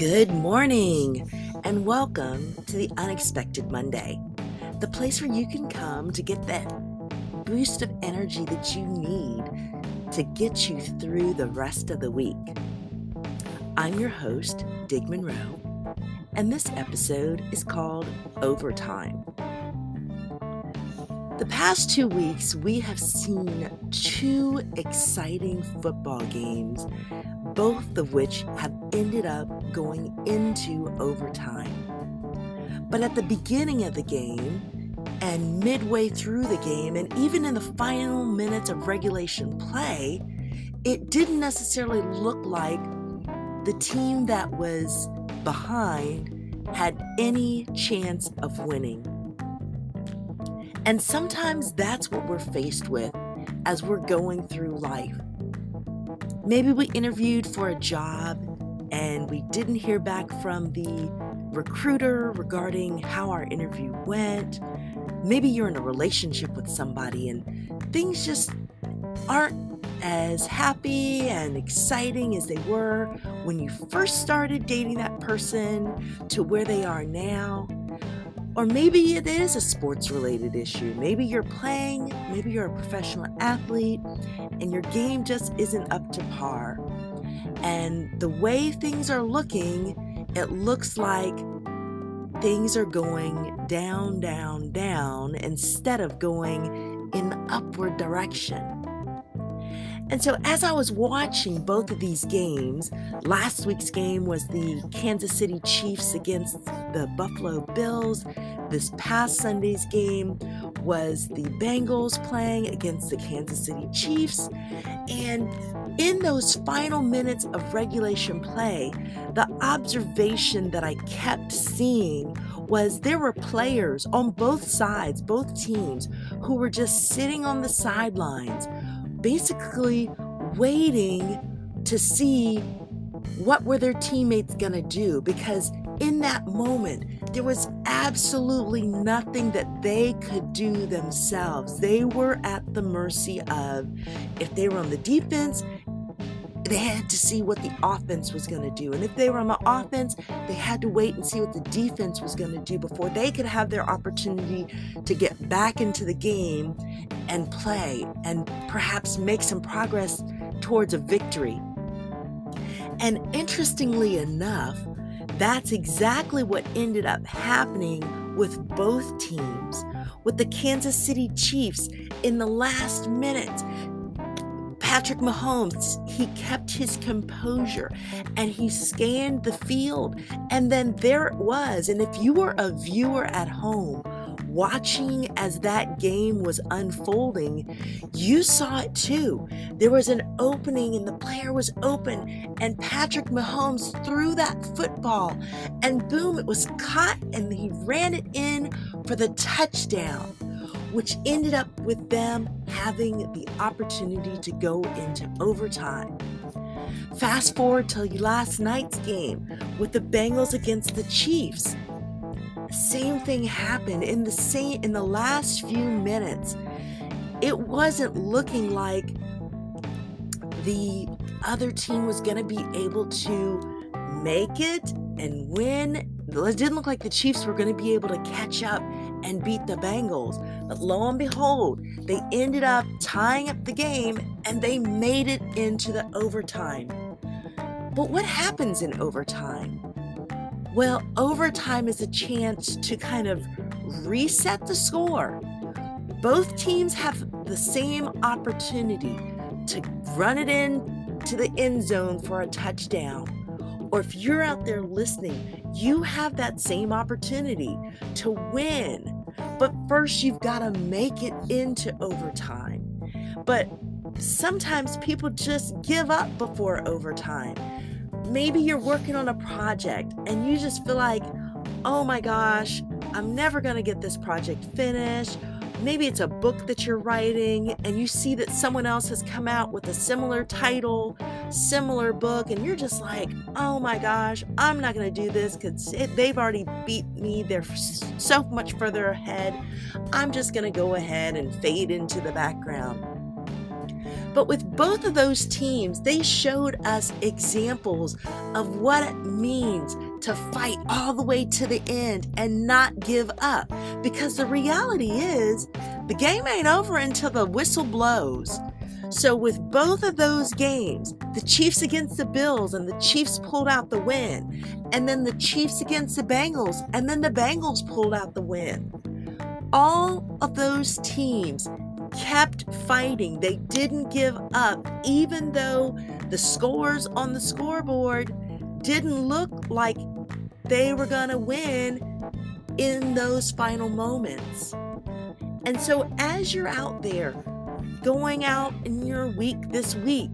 Good morning, and welcome to the Unexpected Monday, the place where you can come to get that boost of energy that you need to get you through the rest of the week. I'm your host, Dick Monroe, and this episode is called Overtime. The past 2 weeks, we have seen two exciting football games, both of which have ended up going into overtime. But at the beginning of the game and midway through the game and even in the final minutes of regulation play, it didn't necessarily look like the team that was behind had any chance of winning. And sometimes that's what we're faced with as we're going through life. Maybe we interviewed for a job and we didn't hear back from the recruiter regarding how our interview went. Maybe you're in a relationship with somebody and things just aren't as happy and exciting as they were when you first started dating that person to where they are now. Or maybe it is a sports-related issue. Maybe you're playing, maybe you're a professional athlete, and your game just isn't up to par. And the way things are looking, it looks like things are going down, down, down, instead of going in the upward direction. And so as I was watching both of these games, last week's game was the Kansas City Chiefs against the Buffalo Bills. This past Sunday's game was the Bengals playing against the Kansas City Chiefs. And in those final minutes of regulation play, the observation that I kept seeing was there were players on both sides, both teams, who were just sitting on the sidelines, basically waiting to see what were their teammates going to do, because in that moment there was absolutely nothing that they could do themselves. They were at the mercy of, if they were on the defense, they had to see what the offense was going to do, and if they were on the offense, they had to wait and see what the defense was going to do before they could have their opportunity to get back into the game and play and perhaps make some progress towards a victory. And interestingly enough, that's exactly what ended up happening with both teams. With the Kansas City Chiefs, in the last minute, Patrick Mahomes, he kept his composure and he scanned the field, and then there it was. And if you were a viewer at home watching as that game was unfolding, you saw it too. There was an opening and the player was open, and Patrick Mahomes threw that football and boom, it was caught and he ran it in for the touchdown, which ended up with them having the opportunity to go into overtime. Fast forward till last night's game with the Bengals against the Chiefs. Same thing happened in the last few minutes. It wasn't looking like the other team was going to be able to make it and win. It didn't look like the Chiefs were going to be able to catch up and beat the Bengals. But lo and behold, they ended up tying up the game and they made it into the overtime. But what happens in overtime? Well, overtime is a chance to kind of reset the score. Both teams have the same opportunity to run it in to the end zone for a touchdown. Or if you're out there listening, you have that same opportunity to win. But first, you've got to make it into overtime. But sometimes people just give up before overtime. Maybe you're working on a project and you just feel like, oh my gosh, I'm never going to get this project finished. Maybe it's a book that you're writing and you see that someone else has come out with a similar title, similar book, and you're just like, oh my gosh, I'm not going to do this because they've already beat me. They're so much further ahead. I'm just going to go ahead and fade into the background. But with both of those teams, they showed us examples of what it means to fight all the way to the end and not give up. Because the reality is, the game ain't over until the whistle blows. So with both of those games, the Chiefs against the Bills, and the Chiefs pulled out the win. And then the Chiefs against the Bengals, and then the Bengals pulled out the win. All of those teams kept fighting. They didn't give up, even though the scores on the scoreboard didn't look like they were going to win in those final moments. And so as you're out there, going out in your week this week,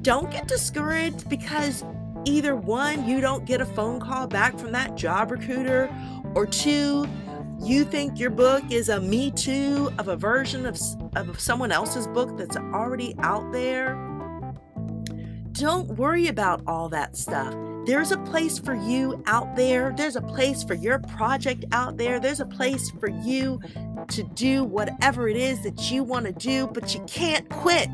don't get discouraged because either one, you don't get a phone call back from that job recruiter, or two, you think your book is a Me Too of a version of someone else's book that's already out there. Don't worry about all that stuff. There's a place for you out there. There's a place for your project out there. There's a place for you to do whatever it is that you want to do, but you can't quit.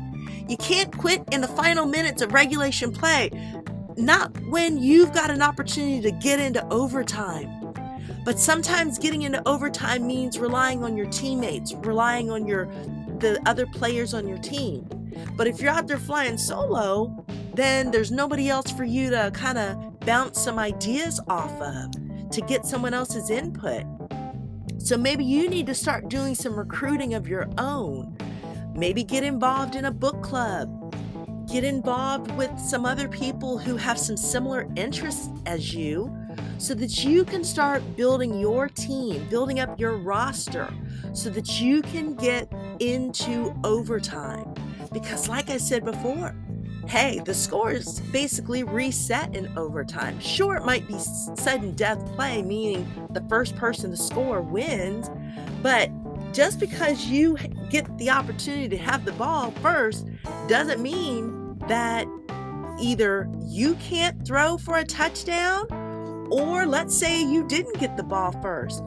You can't quit in the final minutes of regulation play. Not when you've got an opportunity to get into overtime. But sometimes getting into overtime means relying on your teammates, relying on the other players on your team. But if you're out there flying solo, then there's nobody else for you to kind of bounce some ideas off of, to get someone else's input. So maybe you need to start doing some recruiting of your own. Maybe get involved in a book club. Get involved with some other people who have some similar interests as you, so that you can start building your team, building up your roster, so that you can get into overtime. Because like I said before, hey, the scores basically reset in overtime. Sure, it might be sudden death play, meaning the first person to score wins, but just because you get the opportunity to have the ball first doesn't mean that either you can't throw for a touchdown, or let's say you didn't get the ball first.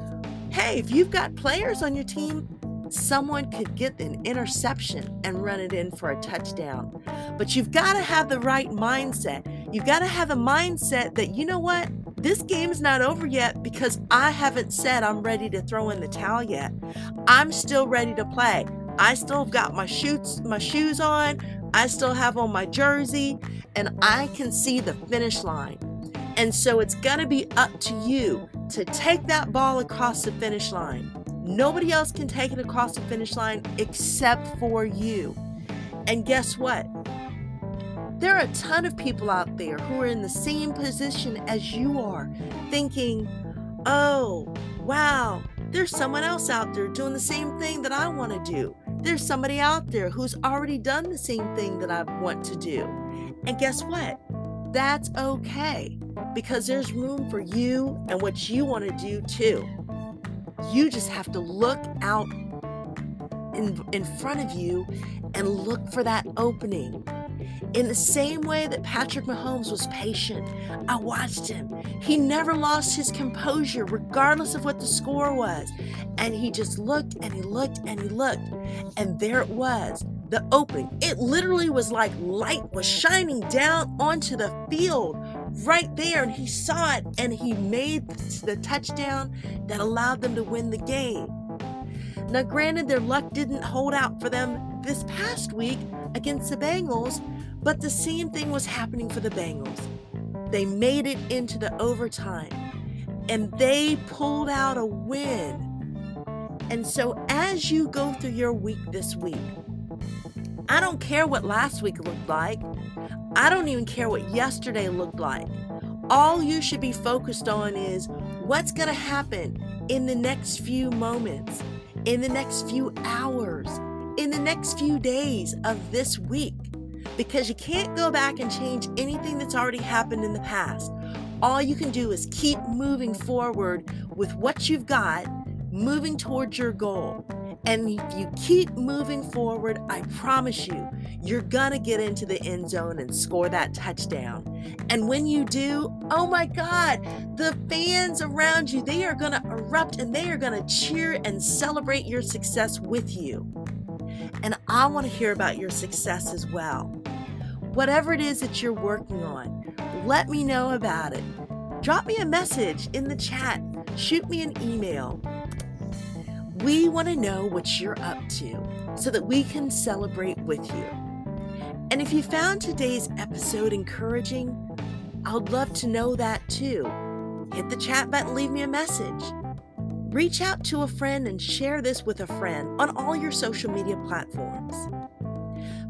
Hey, if you've got players on your team, someone could get an interception and run it in for a touchdown. But you've got to have the right mindset. You've got to have a mindset that, you know what, this game's not over yet because I haven't said I'm ready to throw in the towel yet. I'm still ready to play. I still have got my shoes on. I still have on my jersey, and I can see the finish line. And so it's going to be up to you to take that ball across the finish line. Nobody else can take it across the finish line except for you. And guess what? There are a ton of people out there who are in the same position as you are, thinking, oh, wow, there's someone else out there doing the same thing that I want to do. There's somebody out there who's already done the same thing that I want to do. And guess what? That's okay, because there's room for you and what you want to do too. You just have to look out in front of you and look for that opening. In the same way that Patrick Mahomes was patient, I watched him. He never lost his composure regardless of what the score was. And he just looked and he looked and he looked. And there it was, the opening. It literally was like light was shining down onto the field right there. And he saw it and he made the touchdown that allowed them to win the game. Now, granted, their luck didn't hold out for them this past week against the Bengals, but the same thing was happening for the Bengals. They made it into the overtime, and they pulled out a win. And so as you go through your week this week, I don't care what last week looked like. I don't even care what yesterday looked like. All you should be focused on is what's going to happen in the next few moments, in the next few hours, in the next few days of this week. Because you can't go back and change anything that's already happened in the past. All you can do is keep moving forward with what you've got, moving towards your goal. And if you keep moving forward, I promise you, you're gonna get into the end zone and score that touchdown. And when you do, oh my God, the fans around you, they are gonna erupt and they are gonna cheer and celebrate your success with you. and I want to hear about your success as well. Whatever it is that you're working on, let me know about it. Drop me a message in the chat. Shoot me an email. We want to know what you're up to so that we can celebrate with you. And if you found today's episode encouraging, I'd love to know that too. Hit the chat button, leave me a message. Reach out to a friend and share this with a friend on all your social media platforms.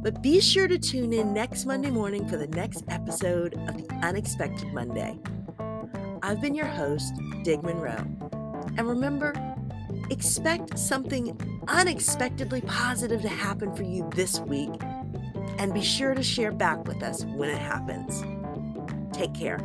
But be sure to tune in next Monday morning for the next episode of the Unexpected Monday. I've been your host, Dick Monroe. And remember, expect something unexpectedly positive to happen for you this week, and be sure to share back with us when it happens. Take care.